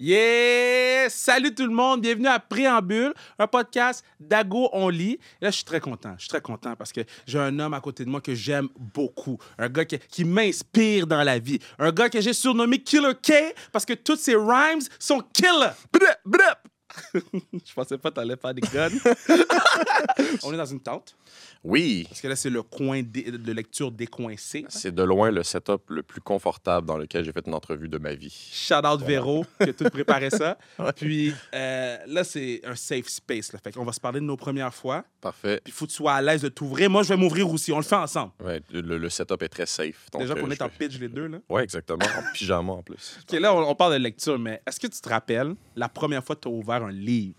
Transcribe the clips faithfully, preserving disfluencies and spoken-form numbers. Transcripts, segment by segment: Yeah! Salut tout le monde, bienvenue à Préambule, un podcast d'Ago on lit. Là, je suis très content, je suis très content parce que j'ai un homme à côté de moi que j'aime beaucoup, un gars qui, qui m'inspire dans la vie, un gars que j'ai surnommé Killer K parce que toutes ses rhymes sont killer. Blup, blup. Je pensais pas que t'allais faire des guns. On est dans une tente. Oui. Parce que là, c'est le coin de lecture décoincé. C'est de loin le setup le plus confortable dans lequel j'ai fait une entrevue de ma vie. Shout-out Véro, qui a tout préparé ça. Ouais. Puis euh, là, c'est un safe space. Là. Fait qu'on va se parler de nos premières fois. Parfait. Puis il faut que tu sois à l'aise de t'ouvrir. Moi, je vais m'ouvrir aussi. On le fait ensemble. Ouais, le, le setup est très safe. Donc, Déjà qu'on euh, est en vais... pitch, les deux. Là. Ouais, exactement. En pyjama, en plus. OK, là, on, on parle de lecture, mais est-ce que tu te rappelles la première fois que tu as ouvert un livre?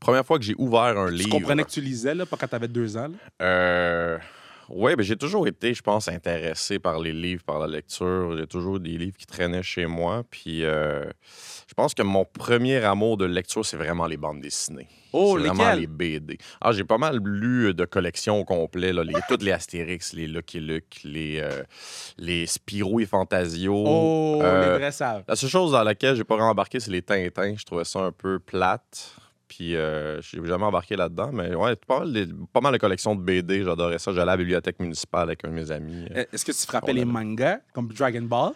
Première fois que j'ai ouvert un tu livre. Tu comprenais que tu lisais, là, pas quand t'avais deux ans? Euh, oui, mais j'ai toujours été, je pense, intéressé par les livres, par la lecture. J'ai toujours des livres qui traînaient chez moi. Puis euh, je pense que mon premier amour de lecture, c'est vraiment les bandes dessinées. Oh, lesquelles? Vraiment les B D. Ah, j'ai pas mal lu de collections au complet, là, les, toutes les Astérix, les Lucky Luke, les, euh, les Spirou et Fantasio. Oh, euh, les dresseurs. La seule chose dans laquelle j'ai pas rembarqué, c'est les Tintins. Je trouvais ça un peu plate. Puis, euh, je n'ai jamais embarqué là-dedans, mais ouais, pas mal, les, pas mal de collections de B D, j'adorais ça. J'allais à la bibliothèque municipale avec un de mes amis. Euh, Est-ce que tu frappais les mangas, comme Dragon Ball?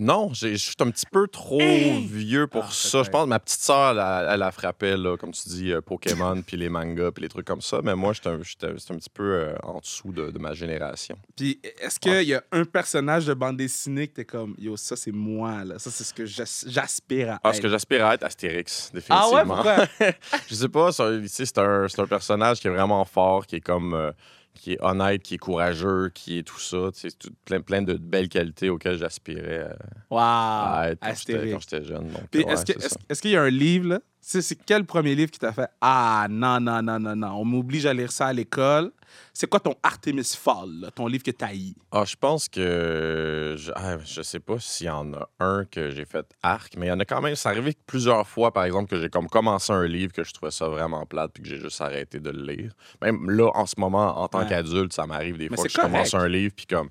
Non, je suis un petit peu trop hey! vieux pour ah, ça. Je pense que ma petite sœur, elle, elle a frappé, là, comme tu dis, euh, Pokémon, puis les mangas, puis les trucs comme ça. Mais moi, j'étais un, j'étais, j'étais un petit peu euh, en dessous de, de ma génération. Puis, est-ce qu'il ouais. y a un personnage de bande dessinée que t'es comme, yo, ça, c'est moi, là. Ça, c'est ce que j'aspire à être. Ah, ce que j'aspire à être, Astérix, définitivement. Ah ouais, pourquoi? Je sais pas, c'est un, c'est un personnage qui est vraiment fort, qui est comme... Euh, qui est honnête, qui est courageux, qui est tout ça. C'est plein, plein de belles qualités auxquelles j'aspirais à, wow, à être quand j'étais jeune. Donc, puis ouais, est-ce, que, est-ce, est-ce qu'il y a un livre, là? C'est, c'est quel premier livre qui t'a fait « Ah, non, non, non, non, non, on m'oblige à lire ça à l'école. » C'est quoi ton Artemis Fowl, là, ton livre que t'as eu? Ah, je pense que... Je, ah, je sais pas s'il y en a un que j'ai fait arc, mais il y en a quand même... Ça arrivait plusieurs fois, par exemple, que j'ai comme commencé un livre que je trouvais ça vraiment plate puis que j'ai juste arrêté de le lire. Même là, en ce moment, en tant ouais. qu'adulte, ça m'arrive des mais fois que correct. Je commence un livre puis comme...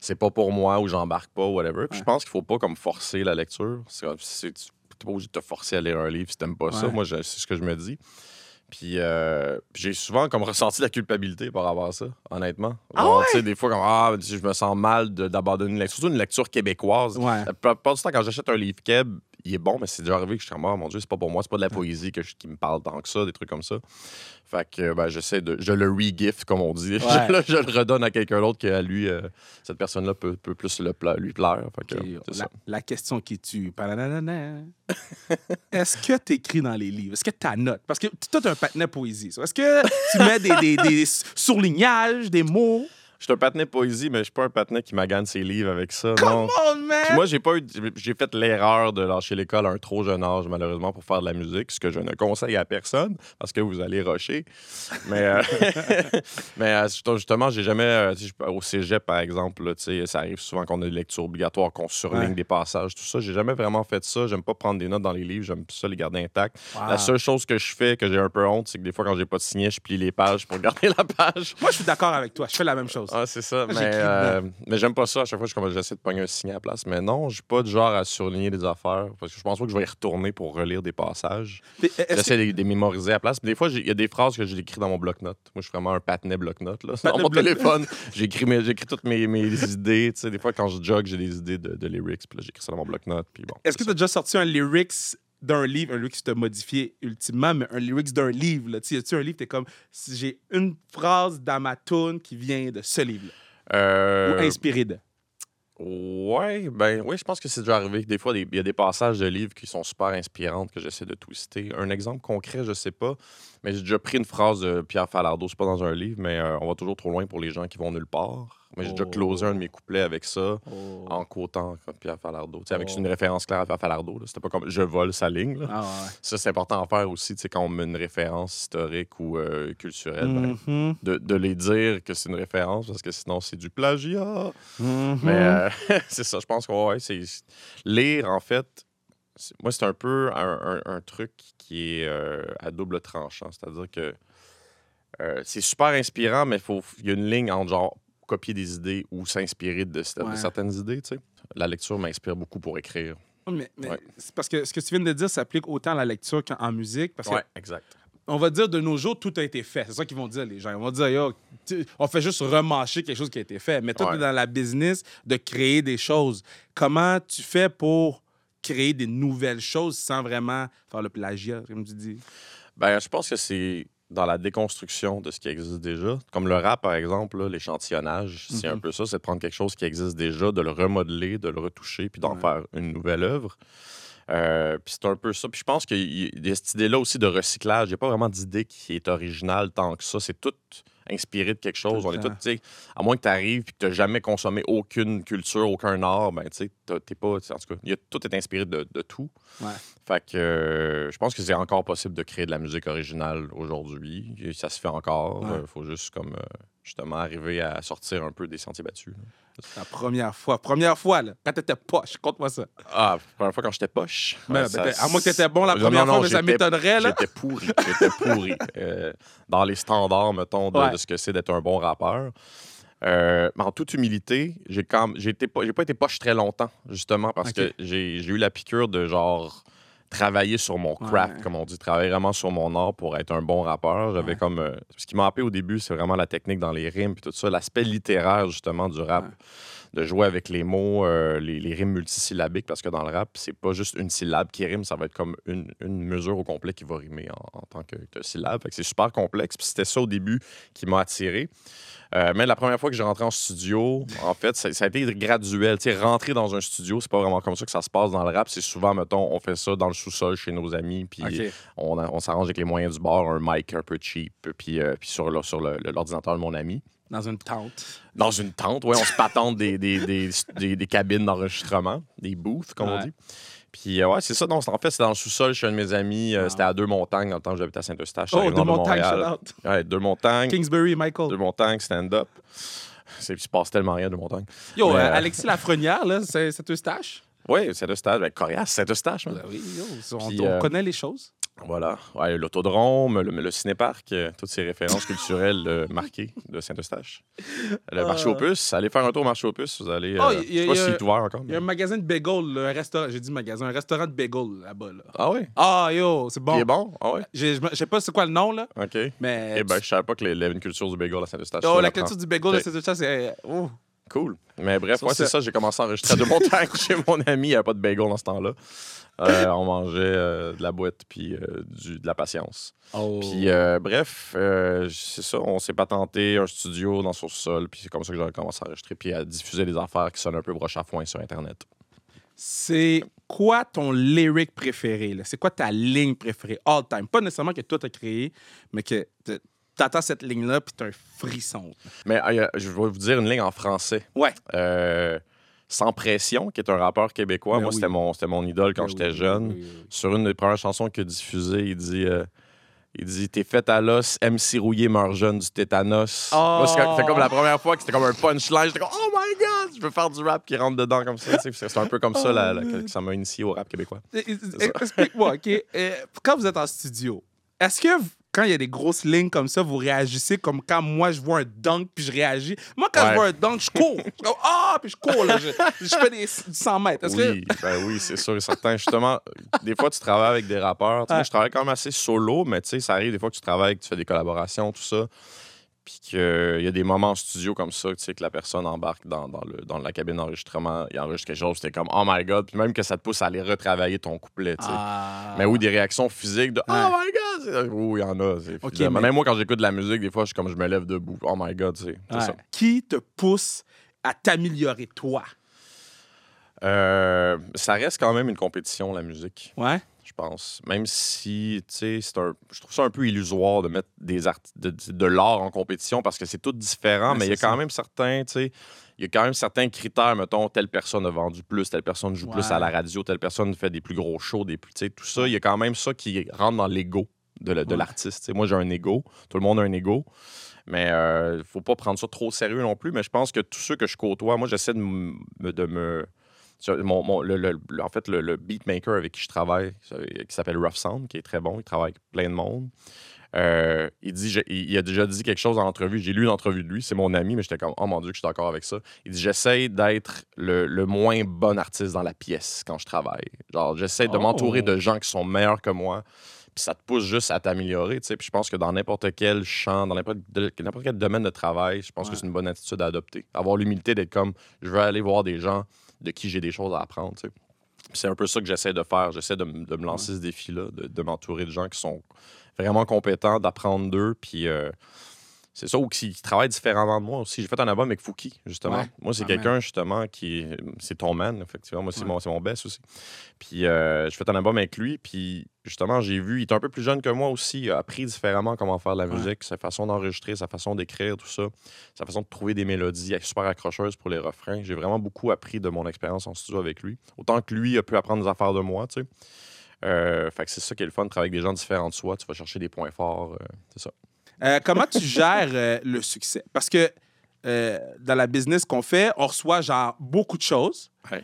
C'est pas pour moi ou j'embarque pas ou whatever. Puis ouais. je pense qu'il faut pas comme forcer la lecture. C'est... c'est t'es pas obligé de te forcer à lire un livre si t'aimes pas ouais. ça. Moi, je, c'est ce que je me dis. Puis euh, j'ai souvent comme ressenti la culpabilité par rapport à ça, honnêtement. Ah ouais? Tu sais, des fois, comme ah, je me sens mal de, d'abandonner une lecture, surtout une lecture québécoise. Ouais. La plupart du temps, quand j'achète un livre québécois, il est bon, mais c'est déjà arrivé que je suis comme, oh mon Dieu, c'est pas pour moi, c'est pas de la poésie que je, qui me parle tant que ça, des trucs comme ça. Fait que, ben, j'essaie de. Je le re-gift, comme on dit. Ouais. Je, là, je le redonne à quelqu'un d'autre qu'à lui. Euh, cette personne-là peut, peut plus le, lui plaire. Fait que, okay. c'est la, ça. La question qui tue. Est-ce que t'écris dans les livres? Est-ce que t'annotes? Parce que toi, t'as un patinet poésie. Ça. Est-ce que tu mets des, des, des surlignages, des mots? Je suis un patinet poésie, mais je suis pas un patinet qui magane ses livres avec ça. Come non. on, man! Puis moi, j'ai pas eu, j'ai fait l'erreur de lâcher l'école à un trop jeune âge, malheureusement, pour faire de la musique, ce que je ne conseille à personne, parce que vous allez rusher. Mais, euh, mais justement, j'ai jamais... Euh, au cégep, par exemple, là, ça arrive souvent qu'on a des lectures obligatoires, qu'on surligne ouais. des passages, tout ça. J'ai jamais vraiment fait ça. J'aime pas prendre des notes dans les livres. J'aime ça les garder intacts. Wow. La seule chose que je fais, que j'ai un peu honte, c'est que des fois, quand j'ai pas de signet, je plie les pages pour garder la page. Moi, je suis d'accord avec toi. Je fais la même chose. Ah, c'est ça. Mais, euh, mais j'aime pas ça. À chaque fois, je, j'essaie de pogner un signe à la place. Mais non, j'ai pas de genre à surligner des affaires. Parce que je pense pas que je vais y retourner pour relire des passages. J'essaie que... de les mémoriser à la place. Mais des fois, il y a des phrases que j'ai écrites dans mon bloc-notes. Moi, je suis vraiment un patinet bloc-notes. Là. Dans mon téléphone, j'écris, mes, j'écris toutes mes, mes idées. T'sais, des fois, quand je jog, j'ai des idées de, de lyrics. Puis là, j'écris ça dans mon bloc-notes. Puis bon, est-ce que tu as déjà sorti un lyrics d'un livre, un livre qui t'a modifié ultimement, mais un lyrics d'un livre, là. Tu sais, un livre, t'es comme, si j'ai une phrase dans ma toune qui vient de ce livre-là. Euh... Ou inspiré de. Ouais, ben oui, je pense que c'est déjà arrivé. Des fois, il y a des passages de livres qui sont super inspirantes que j'essaie de twister. Un exemple concret, je sais pas, mais j'ai déjà pris une phrase de Pierre Falardeau, c'est pas dans un livre, mais euh, on va toujours trop loin pour les gens qui vont nulle part. Mais j'ai oh. déjà closé un de mes couplets avec ça, oh. en cotant Pierre Falardeau. T'sais, avec oh. une référence claire à Pierre Falardeau, là. C'était pas comme « je vole sa ligne ». Ah ouais. Ça, c'est important à faire aussi, quand on met une référence historique ou euh, culturelle, mm-hmm. ben, de, de les dire que c'est une référence, parce que sinon, c'est du plagiat. Mm-hmm. Mais euh, c'est ça, je pense qu'on ouais, c'est lire, en fait... C'est, moi, c'est un peu un, un, un truc qui est euh, à double tranchant. Hein. C'est-à-dire que euh, c'est super inspirant, mais il y a une ligne entre genre... copier des idées ou s'inspirer de, de ouais. certaines idées, tu sais. La lecture m'inspire beaucoup pour écrire. Mais, mais ouais. C'est parce que ce que tu viens de dire s'applique autant à la lecture qu'en musique. Parce que, ouais, exact. On va dire, de nos jours, tout a été fait. C'est ça qu'ils vont dire, les gens. Ils vont dire, yo, on fait juste remâcher quelque chose qui a été fait. Mais toi, ouais. tu es dans la business de créer des choses. Comment tu fais pour créer des nouvelles choses sans vraiment faire le plagiat, comme tu dis? Ben, je pense que c'est dans la déconstruction de ce qui existe déjà. Comme le rap, par exemple, là, l'échantillonnage, mm-hmm. c'est un peu ça, c'est de prendre quelque chose qui existe déjà, de le remodeler, de le retoucher, puis d'en ouais. faire une nouvelle œuvre. Euh, puis c'est un peu ça. Puis je pense qu'il y a cette idée-là aussi de recyclage. Il n'y a pas vraiment d'idée qui est originale tant que ça. C'est tout inspiré de quelque chose. Tout on est tout, tu sais, à moins que tu arrives et que tu n'as jamais consommé aucune culture, aucun art, ben tu sais, t'es pas. En tout cas, y a, tout est inspiré de, de tout. Ouais. Fait que euh, je pense que c'est encore possible de créer de la musique originale aujourd'hui. Et ça se fait encore. Il ouais. euh, faut juste comme euh, justement arriver à sortir un peu des sentiers battus. Là. La première fois. Première fois, là, quand t'étais poche. Compte-moi ça. Ah, première fois quand j'étais poche. Mais, ouais, ben, ça, à moins que t'étais bon la première non, non, fois, mais ça m'étonnerait. Là. J'étais pourri. J'étais pourri. Euh, dans les standards, mettons, de, ouais. de ce que c'est d'être un bon rappeur. Euh, mais en toute humilité, j'ai, quand même, j'ai, été, j'ai pas été poche très longtemps, justement, parce okay. que j'ai, j'ai eu la piqûre de genre travailler sur mon craft, ouais. comme on dit, travailler vraiment sur mon art pour être un bon rappeur. J'avais ouais. comme... Euh, ce qui m'a happé au début, c'est vraiment la technique dans les rimes puis tout ça, l'aspect littéraire, justement, du rap, ouais. de jouer avec les mots, euh, les, les rimes multisyllabiques, parce que dans le rap, c'est pas juste une syllabe qui rime, ça va être comme une, une mesure au complet qui va rimer en, en tant que, que syllabe. Fait que c'est super complexe, puis c'était ça au début qui m'a attiré. Euh, mais la première fois que j'ai rentré en studio, en fait, ça, ça a été graduel. Tu sais, rentrer dans un studio, c'est pas vraiment comme ça que ça se passe dans le rap. C'est souvent, mettons, on fait ça dans le sous-sol chez nos amis, puis okay. on, on s'arrange avec les moyens du bord, un mic un peu cheap, puis euh, sur, là, sur le, le, l'ordinateur de mon ami. Dans une tente. Dans une tente, oui. On se patente des, des, des, des, des cabines d'enregistrement, des booths, comme ouais. on dit. Puis, euh, ouais, c'est ça. Non, c'est, en fait, c'est dans le sous-sol chez un de mes amis. Euh, ah. C'était à Deux Montagnes, dans le temps que j'habitais à Saint-Eustache. Oh, Deux Montagnes, shout-out. Ouais, Deux Montagnes. Kingsbury, Michael. Deux Montagnes, stand-up. Il se passe tellement rien, Deux Montagnes. Yo, mais, euh, Alexis Lafrenière, là, c'est Saint-Eustache. Oui, Saint-Eustache. Ben, Coriace, Saint-Eustache. Ben oui, yo, on, Puis, on euh, connaît les choses. Voilà. Ouais, l'autodrome, le, le cinéparc, euh, toutes ces références culturelles euh, marquées de Saint-Eustache. Le euh... marché aux puces. Allez faire un tour au marché aux puces. Vous allez... Oh, euh, y- je sais pas s'il est ouvert encore. Il mais... y a un magasin de bagels, un restaurant... J'ai dit magasin, un restaurant de bagels là-bas. Là. Ah oui? Ah yo, c'est bon. Il est bon? Ah oui? Je sais pas c'est quoi le nom, là. OK. Mais... Eh bien, je savais pas que les, les, une culture du bagel à Saint-Eustache... Oh, la culture du bagel okay. à Saint-Eustache, c'est... Oh. Cool. Mais bref, moi, ouais, c'est ça. J'ai commencé à enregistrer à Deux Montagnes chez mon ami. Il n'y avait pas de bagel dans ce temps-là. Euh, on mangeait euh, de la boîte puis euh, du, de la patience. Oh. Puis euh, bref, euh, c'est ça. On s'est patenté un studio dans son sol. Puis c'est comme ça que j'ai commencé à enregistrer puis à diffuser des affaires qui sonnent un peu broche à foin sur Internet. C'est quoi ton lyric préféré? Là? C'est quoi ta ligne préférée all time? Pas nécessairement que toi, t'as créé, mais que... T'as... T'entends cette ligne-là, puis t'as un frisson. Mais euh, je vais vous dire une ligne en français. Ouais. Euh, Sans Pression, qui est un rappeur québécois. Mais Moi, oui. c'était, mon, c'était mon idole quand Mais j'étais oui, jeune. Oui, oui, oui. Sur une des premières chansons qu'il a diffusées, il dit... Euh, Il dit « T'es fait à l'os, M C Rouillé meurt jeune du tétanos. Oh. » Moi, c'était comme la première fois que c'était comme un punchline. J'étais comme « Oh my God! » Je veux faire du rap qui rentre dedans comme ça. C'est un peu comme ça la, la, que ça m'a initié au rap québécois. Explique-moi, OK? Quand vous êtes en studio, est-ce que... Vous... Quand il y a des grosses lignes comme ça, vous réagissez comme quand moi, je vois un dunk puis je réagis. Moi, quand ouais. je vois un dunk, je cours. Ah, oh, puis je cours. Là. Je, je fais des cent mètres. Est-ce oui, que... ben oui, c'est sûr et certain. Justement, des fois, tu travailles avec des rappeurs. Ah. Moi, je travaille quand même assez solo, mais tu sais, ça arrive des fois que tu travailles, que tu fais des collaborations, tout ça. Puis qu'il y a des moments en studio comme ça, tu sais, que la personne embarque dans, dans, le, dans la cabine d'enregistrement, il enregistre quelque chose, t'es comme « Oh my God! » Puis même que ça te pousse à aller retravailler ton couplet, tu sais. Ah. Mais oui, des réactions physiques de « Oh my God! » Oui, il y en a. C'est okay, mais... Même moi, quand j'écoute de la musique, des fois, je, comme je me lève debout. « Oh my God! » tu sais. C'est ouais. ça. Qui te pousse à t'améliorer, toi? Euh, ça reste quand même une compétition, la musique. Ouais. Je pense. Même si, tu sais, c'est un... je trouve ça un peu illusoire de mettre des art... de, de l'art en compétition parce que c'est tout différent, mais, mais il y a quand ça. même certains, tu sais, il y a quand même certains critères, mettons, telle personne a vendu plus, telle personne joue ouais. plus à la radio, telle personne fait des plus gros shows, des plus, tu sais, tout ça, il y a quand même ça qui rentre dans l'ego de, le, de ouais. l'artiste. Tu sais, moi, j'ai un ego, tout le monde a un ego, mais euh, faut pas prendre ça trop sérieux non plus, mais je pense que tous ceux que je côtoie, moi, j'essaie de me... De me... Mon, mon, le, le, en fait, le, le beatmaker avec qui je travaille, qui s'appelle Rough Sound, qui est très bon, il travaille avec plein de monde. Euh, il, dit, je, il, il a déjà dit quelque chose en entrevue. J'ai lu une entrevue de lui. C'est mon ami, mais j'étais comme, oh mon Dieu, que je suis d'accord avec ça. Il dit, j'essaie d'être le, le moins bon artiste dans la pièce quand je travaille. Genre, j'essaie de oh. m'entourer de gens qui sont meilleurs que moi. Puis ça te pousse juste à t'améliorer, tu sais. Puis je pense que dans n'importe quel champ, dans n'importe quel domaine de travail, je pense ouais. que c'est une bonne attitude à adopter. Avoir l'humilité d'être comme, je veux aller voir des gens de qui j'ai des choses à apprendre, tu sais. C'est un peu ça que j'essaie de faire. J'essaie de, de me lancer ouais. ce défi-là, de, de m'entourer de gens qui sont vraiment compétents, d'apprendre d'eux. Puis euh, c'est ça, ou qui, qui travaillent différemment de moi aussi. J'ai fait un album avec Fouki, justement. Ouais. Moi, c'est ah, quelqu'un, justement, qui... C'est ton man, effectivement. Moi, c'est ouais. mon, mon best aussi. Puis euh, j'ai fait un album avec lui. Puis justement, j'ai vu... Il est un peu plus jeune que moi aussi. Il a appris différemment comment faire de la ouais. musique, sa façon d'enregistrer, sa façon d'écrire, tout ça. Sa façon de trouver des mélodies super accrocheuses pour les refrains. J'ai vraiment beaucoup appris de mon expérience en studio avec lui. Autant que lui a pu apprendre des affaires de moi, tu sais. Euh, fait que c'est ça qui est le fun, de travailler avec des gens différents de soi. Tu vas chercher des points forts, euh, c'est ça. Euh, comment tu gères euh, le succès? Parce que euh, dans la business qu'on fait, on reçoit genre beaucoup de choses. Ouais.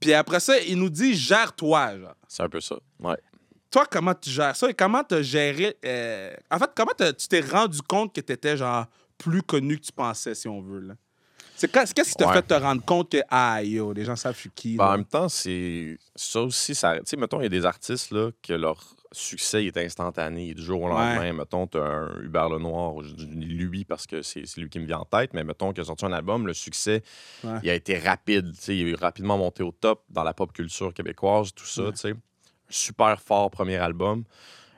Puis après ça, il nous dit « gère-toi ». C'est un peu ça, ouais. Toi, comment tu gères ça et comment tu as géré... Euh... En fait, comment tu t'es rendu compte que tu étais genre plus connu que tu pensais, si on veut, là? Qu'est-ce qu qui t'a ouais. fait te rendre compte que, ah, yo, les gens savent je suis qui? Ben, en même temps, c'est ça aussi. Ça... Tu sais, mettons, il y a des artistes là, que leur succès est instantané. Du jour au lendemain, ouais. mettons, t'as un Hubert Lenoir, lui, parce que c'est lui qui me vient en tête, mais mettons qu'il a sorti un album, le succès, ouais. il a été rapide. Tu sais, il est rapidement monté au top dans la pop culture québécoise, tout ça. Ouais. Tu sais, super fort premier album.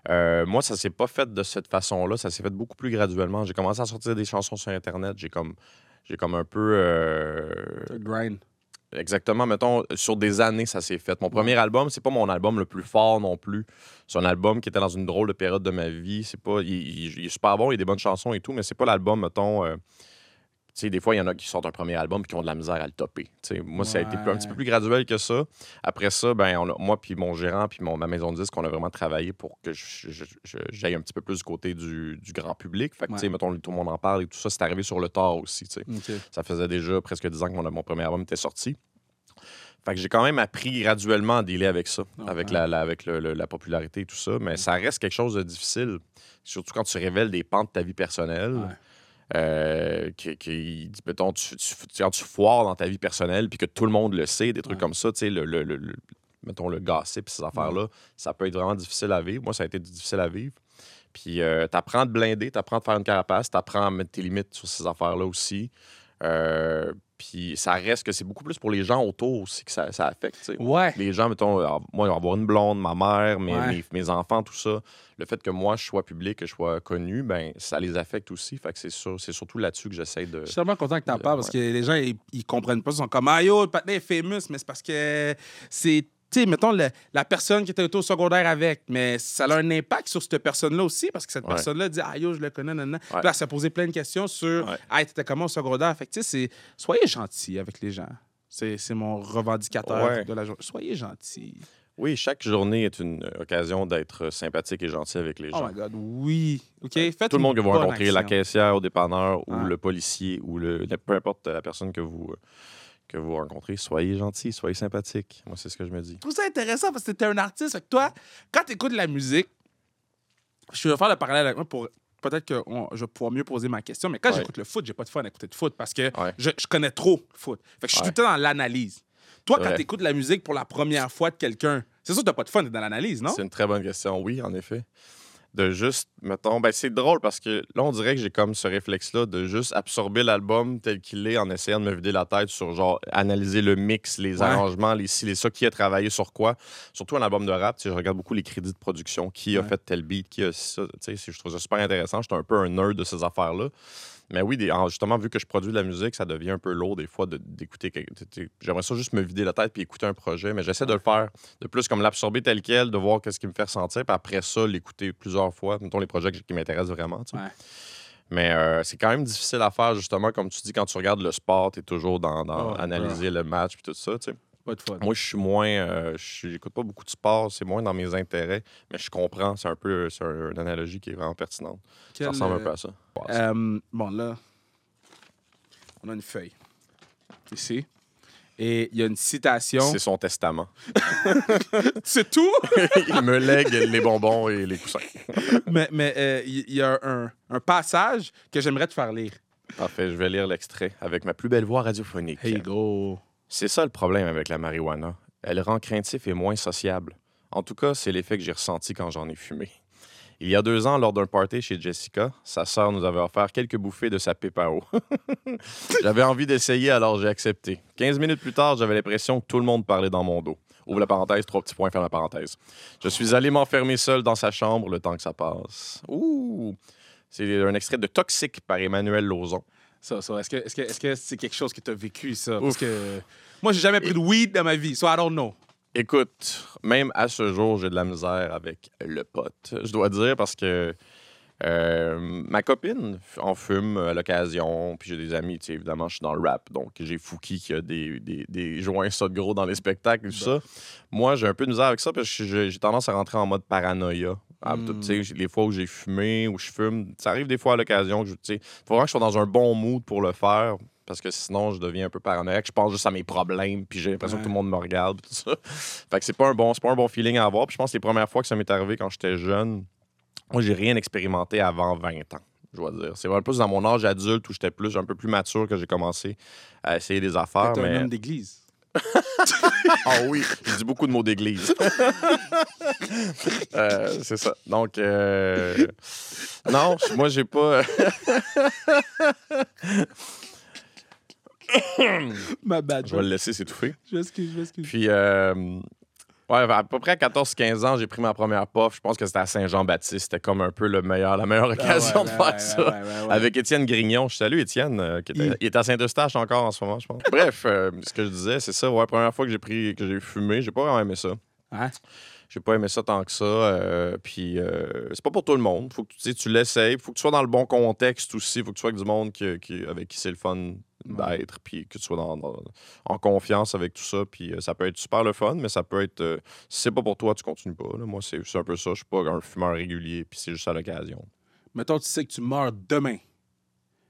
Euh, moi, ça s'est pas fait de cette façon-là. Ça s'est fait beaucoup plus graduellement. J'ai commencé à sortir des chansons sur Internet. J'ai comme... J'ai comme un peu... Euh... grind. Exactement. Mettons, sur des années, ça s'est fait. Mon ouais. premier album, c'est pas mon album le plus fort non plus. C'est un album qui était dans une drôle de période de ma vie. C'est pas... Il, il, il est super bon, il y a des bonnes chansons et tout, mais c'est pas l'album, mettons... Euh... Tu sais, des fois, il y en a qui sortent un premier album et qui ont de la misère à le topper. Tu sais, moi, ouais. ça a été un petit peu plus graduel que ça. Après ça, ben, on a, moi puis mon gérant puis ma maison de disque, on a vraiment travaillé pour que j'aille un petit peu plus du côté du, du grand public. Fait que, ouais. tu sais, mettons, tout le monde en parle et tout ça, c'est arrivé sur le tard aussi. Tu sais. Okay. Ça faisait déjà presque dix ans que mon, mon premier album était sorti. Fait que j'ai quand même appris graduellement à dealer avec ça, okay. avec, la, la, avec le, le, la popularité et tout ça. Mais okay. ça reste quelque chose de difficile, surtout quand tu révèles des pans de ta vie personnelle. Ouais. Euh, qui, qui, mettons, tu, tu, tu, tu foires dans ta vie personnelle puis que tout le monde le sait, des trucs ouais. comme ça, tu sais, le, le, le, le, mettons, le gossip et ces affaires-là, ouais. ça peut être vraiment difficile à vivre. Moi, ça a été difficile à vivre. Puis euh, t'apprends à te blinder, t'apprends à te faire une carapace, t'apprends à mettre tes limites sur ces affaires-là aussi. Euh, puis ça reste que c'est beaucoup plus pour les gens autour aussi que ça, ça affecte. Ouais. Les gens, mettons, alors, moi, ils vont avoir une blonde, ma mère, mes, ouais. mes, mes enfants, tout ça. Le fait que moi, je sois public, que je sois connu, ben ça les affecte aussi. Fait que c'est surtout là-dessus que j'essaie de... Je suis tellement content que t'en parles, ouais. parce que les gens, ils, ils comprennent pas. Ils sont comme « Ah yo, le patin est famous », mais c'est parce que c'est... Tu sais, mettons, le, la personne qui était au secondaire avec, mais ça a un impact sur cette personne-là aussi, parce que cette ouais. personne-là dit « Ah, yo, je le connais, nanana. » Puis là, ça posait plein de questions sur ouais. « Ah, t'étais comment au secondaire? » Fait que, tu sais, c'est « Soyez gentil avec les gens. » C'est mon revendicateur ouais. de la journée. « Soyez gentil. » Oui, chaque journée est une occasion d'être sympathique et gentil avec les gens. Oh my God, oui. OK, faites tout le monde que vous rencontrez, action. La caissière au dépanneur, ou ah. le policier, ou le, peu importe la personne que vous... que vous rencontrez, soyez gentil, soyez sympathique. Moi, c'est ce que je me dis. Je trouve ça intéressant parce que t'es un artiste. Fait que toi, quand t'écoutes de la musique, je vais faire le parallèle avec moi pour... Peut-être que on, je vais pouvoir mieux poser ma question, mais quand ouais. j'écoute le foot, j'ai pas de fun à écouter de foot parce que ouais. je, je connais trop le foot. Fait que je suis ouais. tout le temps dans l'analyse. Toi, quand t'écoutes de la musique pour la première fois de quelqu'un, c'est sûr que t'as pas de fun, t'es dans l'analyse, non? C'est une très bonne question, oui, en effet. De juste, mettons, ben c'est drôle parce que là, on dirait que j'ai comme ce réflexe-là de juste absorber l'album tel qu'il est en essayant de me vider la tête sur, genre, analyser le mix, les ouais. arrangements, les ci, les ça, qui a travaillé sur quoi. Surtout un album de rap, tu sais, je regarde beaucoup les crédits de production, qui ouais. a fait tel beat, qui a ça, tu sais, je trouve ça super intéressant. J'étais un peu un nerd de ces affaires-là. Mais oui, des, justement, vu que je produis de la musique, ça devient un peu lourd des fois d'écouter. De, J'aimerais ça juste me vider la tête puis écouter un projet, mais j'essaie de le faire de plus, comme l'absorber tel quel, de voir qu'est-ce qui me fait ressentir, puis après ça, l'écouter plusieurs fois, mettons les projets qui m'intéressent vraiment. Tu sais. Ouais. Mais euh, c'est quand même difficile à faire, justement, comme tu dis, quand tu regardes le sport, t'es toujours dans, dans oh, analyser ouais. le match puis tout ça, tu sais. Pas de fun. Moi, je suis moins... Euh, j'écoute pas beaucoup de sport, c'est moins dans mes intérêts, mais je comprends, c'est un peu une analogie qui est vraiment pertinente. Quel, ça ressemble euh, un peu à ça. Wow, ça. Euh, bon, là, on a une feuille. Ici. Et il y a une citation. C'est son testament. C'est tout? Il me lègue les bonbons et les coussins. Mais il mais, euh, y a un, un passage que j'aimerais te faire lire. Parfait, je vais lire l'extrait avec ma plus belle voix radiophonique. Hey, go! C'est ça le problème avec la marijuana. Elle rend craintif et moins sociable. En tout cas, c'est l'effet que j'ai ressenti quand j'en ai fumé. Il y a deux ans, lors d'un party chez Jessica, sa sœur nous avait offert quelques bouffées de sa pipe à eau. J'avais envie d'essayer, alors j'ai accepté. quinze minutes plus tard, j'avais l'impression que tout le monde parlait dans mon dos. Ouvre la parenthèse, trois petits points, ferme la parenthèse. Je suis allé m'enfermer seul dans sa chambre le temps que ça passe. Ouh! C'est un extrait de Toxique par Emmanuel Lauzon. Ça, ça. Est-ce que, est-ce que, est-ce que c'est quelque chose que tu as vécu, ça? Ouf. Parce que moi, j'ai jamais pris de weed dans ma vie, so I don't know. Écoute, même à ce jour, j'ai de la misère avec le pote, je dois dire, parce que euh, ma copine en fume à l'occasion, puis j'ai des amis, tu sais, évidemment, je suis dans le rap, donc j'ai Fouki qui a des, des, des joints ça de gros dans les spectacles et tout ça. Moi, j'ai un peu de misère avec ça, parce que j'ai, j'ai tendance à rentrer en mode paranoïa. Ah, mm. Les fois où j'ai fumé, où je fume, ça arrive des fois à l'occasion. Il faut vraiment que je sois dans un bon mood pour le faire, parce que sinon, je deviens un peu paranoïaque. Je pense juste à mes problèmes, puis j'ai l'impression ouais. que tout le monde me regarde, tout ça. Fait que c'est pas un bon, c'est pas un bon feeling à avoir. Puis je pense que les premières fois que ça m'est arrivé quand j'étais jeune, moi, j'ai rien expérimenté avant vingt ans, je dois dire. C'est vraiment plus dans mon âge adulte où j'étais plus, un peu plus mature que j'ai commencé à essayer des affaires. T'es mais... un homme d'église. Ah oui, je dis beaucoup de mots d'église. euh, c'est ça. Donc, euh... non, moi, j'ai pas... Ma bad. Je vais le laisser s'étouffer. Je m'excuse, je m'excuse. Puis, euh, ouais, à peu près à quatorze quinze ans, j'ai pris ma première puff. Je pense que c'était à Saint-Jean-Baptiste. C'était comme un peu le meilleur, la meilleure occasion ah ouais, de ouais, faire ouais, ça. Ouais, ouais, ouais. Avec Étienne Grignon. Je salue Étienne. Euh, qui était, il... il est à Saint-Eustache encore en ce moment, je pense. Bref, euh, ce que je disais, c'est ça. Ouais, première fois que j'ai pris, que j'ai fumé, j'ai pas vraiment aimé ça. Hein? J'ai pas aimé ça tant que ça. Euh, puis euh, c'est pas pour tout le monde. Faut que tu, tu l'essayes. Faut que tu sois dans le bon contexte aussi. Faut que tu sois avec du monde qui, qui, avec qui c'est le fun d'être, puis que tu sois dans, dans, en confiance avec tout ça, puis euh, ça peut être super le fun, mais ça peut être, euh, si c'est pas pour toi, tu continues pas, là. Moi, c'est, c'est un peu ça, je suis pas un fumeur régulier, puis c'est juste à l'occasion. Mettons, tu sais que tu meurs demain,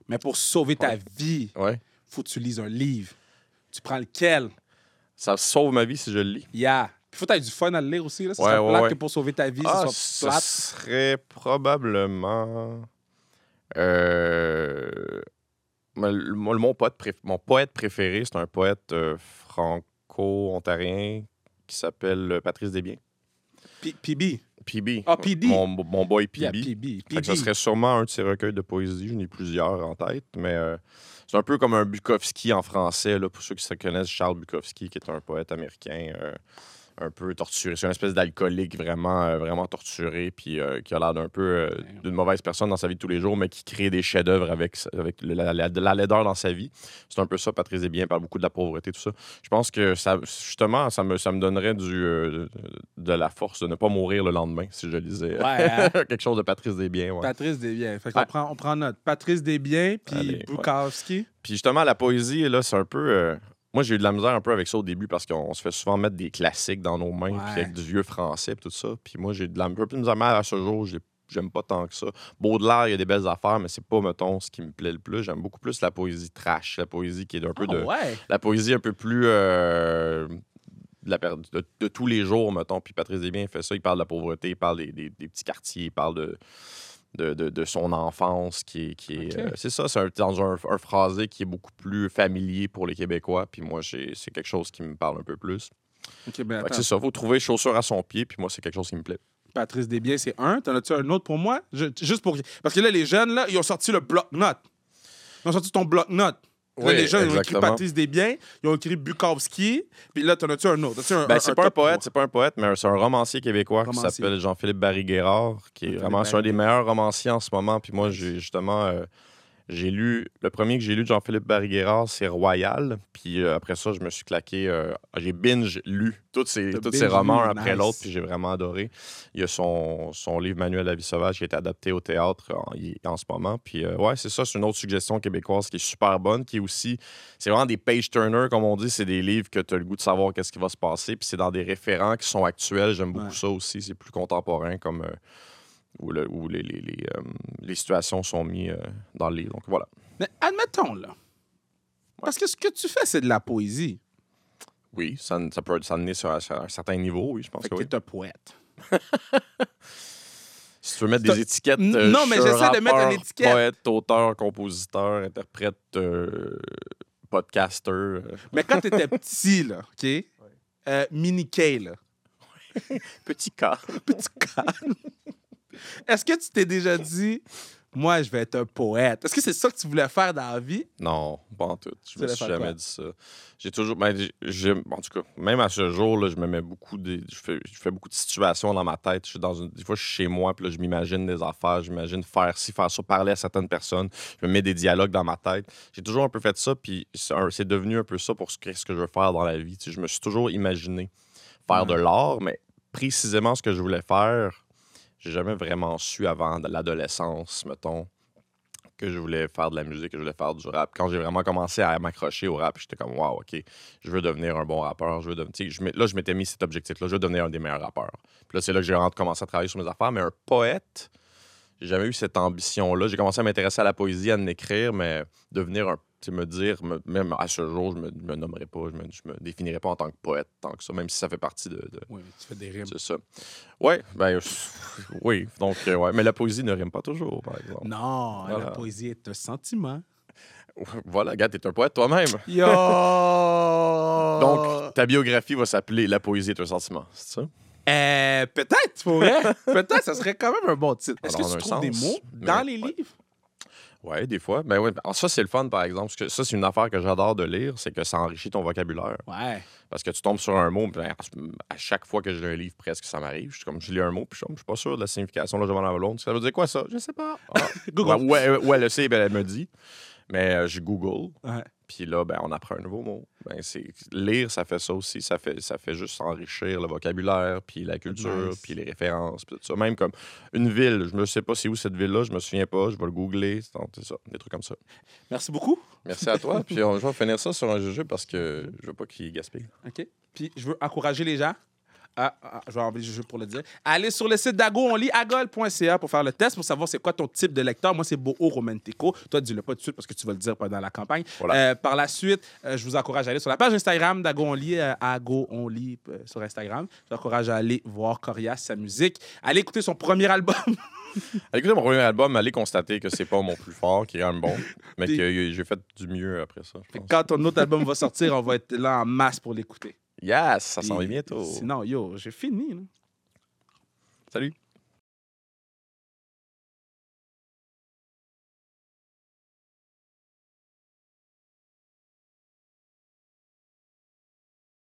mais pour sauver ta ouais. vie, ouais. faut que tu lises un livre. Tu prends lequel? Ça sauve ma vie si je le lis. Yeah! Puis faut que tu aies du fun à le lire aussi, là. C'est ouais, ouais, plate ouais. que pour sauver ta vie, ah, ce plate. serait probablement... Euh... Mon poète, préf... Mon poète préféré, c'est un poète euh, franco-ontarien qui s'appelle Patrice Desbiens. P B. P B. Ah, P B. Mon, mon boy P B. Yeah, ça serait sûrement un de ses recueils de poésie. J'en ai plusieurs en tête, mais euh, c'est un peu comme un Bukowski en français. Là, pour ceux qui se connaissent, Charles Bukowski, qui est un poète américain euh, un peu torturé. C'est une espèce d'alcoolique vraiment, euh, vraiment torturé, puis euh, qui a l'air d'un peu euh, d'une mauvaise personne dans sa vie de tous les jours, mais qui crée des chefs-d'œuvre avec, avec le, la, la, de la laideur dans sa vie. C'est un peu ça, Patrice Desbiens, parle beaucoup de la pauvreté, tout ça. Je pense que ça, justement, ça me, ça me donnerait du, euh, de la force de ne pas mourir le lendemain, si je lisais ouais, hein? quelque chose de Patrice Desbiens. Ouais. Patrice Desbiens. Fait qu'on ouais. prend, on prend note. Patrice Desbiens, puis Bukowski. Ouais. Puis justement, la poésie, là, c'est un peu... Euh, Moi, j'ai eu de la misère un peu avec ça au début parce qu'on se fait souvent mettre des classiques dans nos mains, puis avec du vieux français, puis tout ça. Puis moi, j'ai de la un peu plus de misère à ce jour. J'ai... J'aime pas tant que ça. Baudelaire, il y a des belles affaires, mais c'est pas, mettons, ce qui me plaît le plus. J'aime beaucoup plus la poésie trash, la poésie qui est un peu oh, de. Ouais. La poésie un peu plus. Euh... De, la per... de, de tous les jours, mettons. Puis Patrice Desbiens fait ça. Il parle de la pauvreté, il parle des, des, des petits quartiers, il parle de. De, de, de son enfance qui est... Qui est okay. euh, c'est ça, c'est un, dans un, un phrasé qui est beaucoup plus familier pour les Québécois. Puis moi, j'ai, c'est quelque chose qui me parle un peu plus. Okay, ben c'est ça, il faut trouver chaussures à son pied. Puis moi, c'est quelque chose qui me plaît. Patrice Desbiens, c'est un. T'en as-tu un autre pour moi? Je, juste pour... Parce que là, les jeunes, là, ils ont sorti le bloc-notes. Ils ont sorti ton bloc-notes. Là, oui, les gens, exactement. Ils ont écrit Patrice Desbiens, ils ont écrit Bukowski, puis là, t'en as-tu un autre? T'as-tu un, ben, un, c'est, un pas un poète, c'est pas un poète, mais c'est un romancier québécois romancier. qui s'appelle Jean-Philippe Baril Guérard, qui est vraiment un des meilleurs romanciers en ce moment. Puis moi, j'ai, justement, euh, j'ai lu, le premier que j'ai lu de Jean-Philippe Baril Guérard, c'est Royal. Puis euh, après ça, je me suis claqué, euh, j'ai binge-lu tous ces, toutes binge ces romans lu, après nice. l'autre, puis j'ai vraiment adoré. Il y a son, son livre Manuel la vie sauvage qui est adapté au théâtre en, en ce moment. Puis euh, ouais, c'est ça, c'est une autre suggestion québécoise qui est super bonne, qui est aussi, c'est vraiment des page-turners, comme on dit, c'est des livres que tu as le goût de savoir qu'est-ce qui va se passer, puis c'est dans des référents qui sont actuels, j'aime beaucoup ouais. ça aussi, c'est plus contemporain comme... Euh, où, le, où les, les, les, euh, les situations sont mises euh, dans le livre. Donc, voilà. Mais admettons, là, ouais. parce que ce que tu fais, c'est de la poésie. Oui, ça, ça peut s'amener sur, sur un certain niveau, oui, je pense fait que, que oui. T'es un poète. Si tu veux mettre des étiquettes... Euh, non, mais j'essaie rappeur, de mettre une étiquette. Poète, auteur, compositeur, interprète, euh, podcaster. Euh. Mais quand t'étais petit, là, OK? Ouais. Euh, mini-K, là. Ouais. Petit K. Petit K. Est-ce que tu t'es déjà dit... Moi, je vais être un poète. Est-ce que c'est ça que tu voulais faire dans la vie? Non, pas en tout. Je me suis jamais quoi? dit ça. J'ai toujours... Ben, j'ai, en tout cas, même à ce jour, là, je me mets beaucoup des... Je fais, je fais beaucoup de situations dans ma tête. Je suis dans une, des fois, je suis chez moi, puis là, je m'imagine des affaires. J'imagine faire ci, faire ça, parler à certaines personnes. Je me mets des dialogues dans ma tête. J'ai toujours un peu fait ça, puis c'est, un, c'est devenu un peu ça pour ce que, ce que je veux faire dans la vie. Tu sais, je me suis toujours imaginé faire mmh. de l'art, mais précisément ce que je voulais faire... J'ai jamais vraiment su avant l'adolescence, mettons, que je voulais faire de la musique, que je voulais faire du rap. Quand j'ai vraiment commencé à m'accrocher au rap, j'étais comme, wow, OK, je veux devenir un bon rappeur. Je veux devenir, je là, je m'étais mis cet objectif-là, je veux devenir un des meilleurs rappeurs. Puis là, c'est là que j'ai vraiment commencé à travailler sur mes affaires. Mais un poète, j'ai jamais eu cette ambition-là. J'ai commencé à m'intéresser à la poésie, à en écrire, mais devenir un, tu sais, me dire, me, même à ce jour, je me, me nommerai pas, je me, je me définirai pas en tant que poète, tant que ça, même si ça fait partie de... de oui, tu fais des rimes. C'est ça. Oui, ben, oui, donc, ouais. Mais la poésie ne rime pas toujours, par exemple. Non, voilà. La poésie est un sentiment. Voilà, gars, t'es un poète toi-même. Yo! Donc, ta biographie va s'appeler « La poésie est un sentiment », c'est ça? Euh, peut-être, pour vrai. Peut-être, ça serait quand même un bon titre. Est-ce Alors, que tu trouves sens, des mots dans mais, les ouais. livres? Oui, des fois. Ben ouais. Ça, c'est le fun, par exemple. Parce que ça, c'est une affaire que j'adore de lire, c'est que ça enrichit ton vocabulaire. Ouais. Parce que tu tombes sur un mot, ben, à chaque fois que je lis un livre, presque, ça m'arrive. Je suis comme, je lis un mot, puis je, je suis pas sûr de la signification. Là, je vais dans la blonde. Ça veut dire quoi, ça? Je sais pas. Ah. Google. Ouais, ouais, ouais, le sait, ben, elle me dit. Mais euh, je Google. Ouais. Puis là, ben, on apprend un nouveau mot. Ben, c'est... Lire, ça fait ça aussi. Ça fait, ça fait juste enrichir le vocabulaire, puis la culture, nice. Puis les références, puis tout ça. Même comme une ville. Je ne sais pas c'est où cette ville-là. Je me souviens pas. Je vais le googler. C'est ça, des trucs comme ça. Merci beaucoup. Merci à toi. Puis on, je vais finir ça sur un jeu parce que je veux pas qu'il gaspille. OK. Puis je veux encourager les gens. Ah, ah, je vais enlever le jeu pour le dire. Allez sur le site d'Ago on lit, agol point c a pour faire le test, pour savoir c'est quoi ton type de lecteur. Moi, c'est Boho Romantico. Toi, dis-le pas tout de suite parce que tu vas le dire pendant la campagne. Voilà. Euh, par la suite, euh, je vous encourage à aller sur la page Instagram d'Ago on lit, euh, Ago on lit euh, sur Instagram. Je vous encourage à aller voir Corias, sa musique. Allez écouter son premier album. Allez écouter mon premier album, allez constater que c'est pas mon plus fort, qui est un bon, mais Puis, que j'ai fait du mieux après ça. Je pense. Quand ton autre album va sortir, on va être là en masse pour l'écouter. Yes, ça s'en va bientôt. Sinon, yo, j'ai fini. Là. Salut.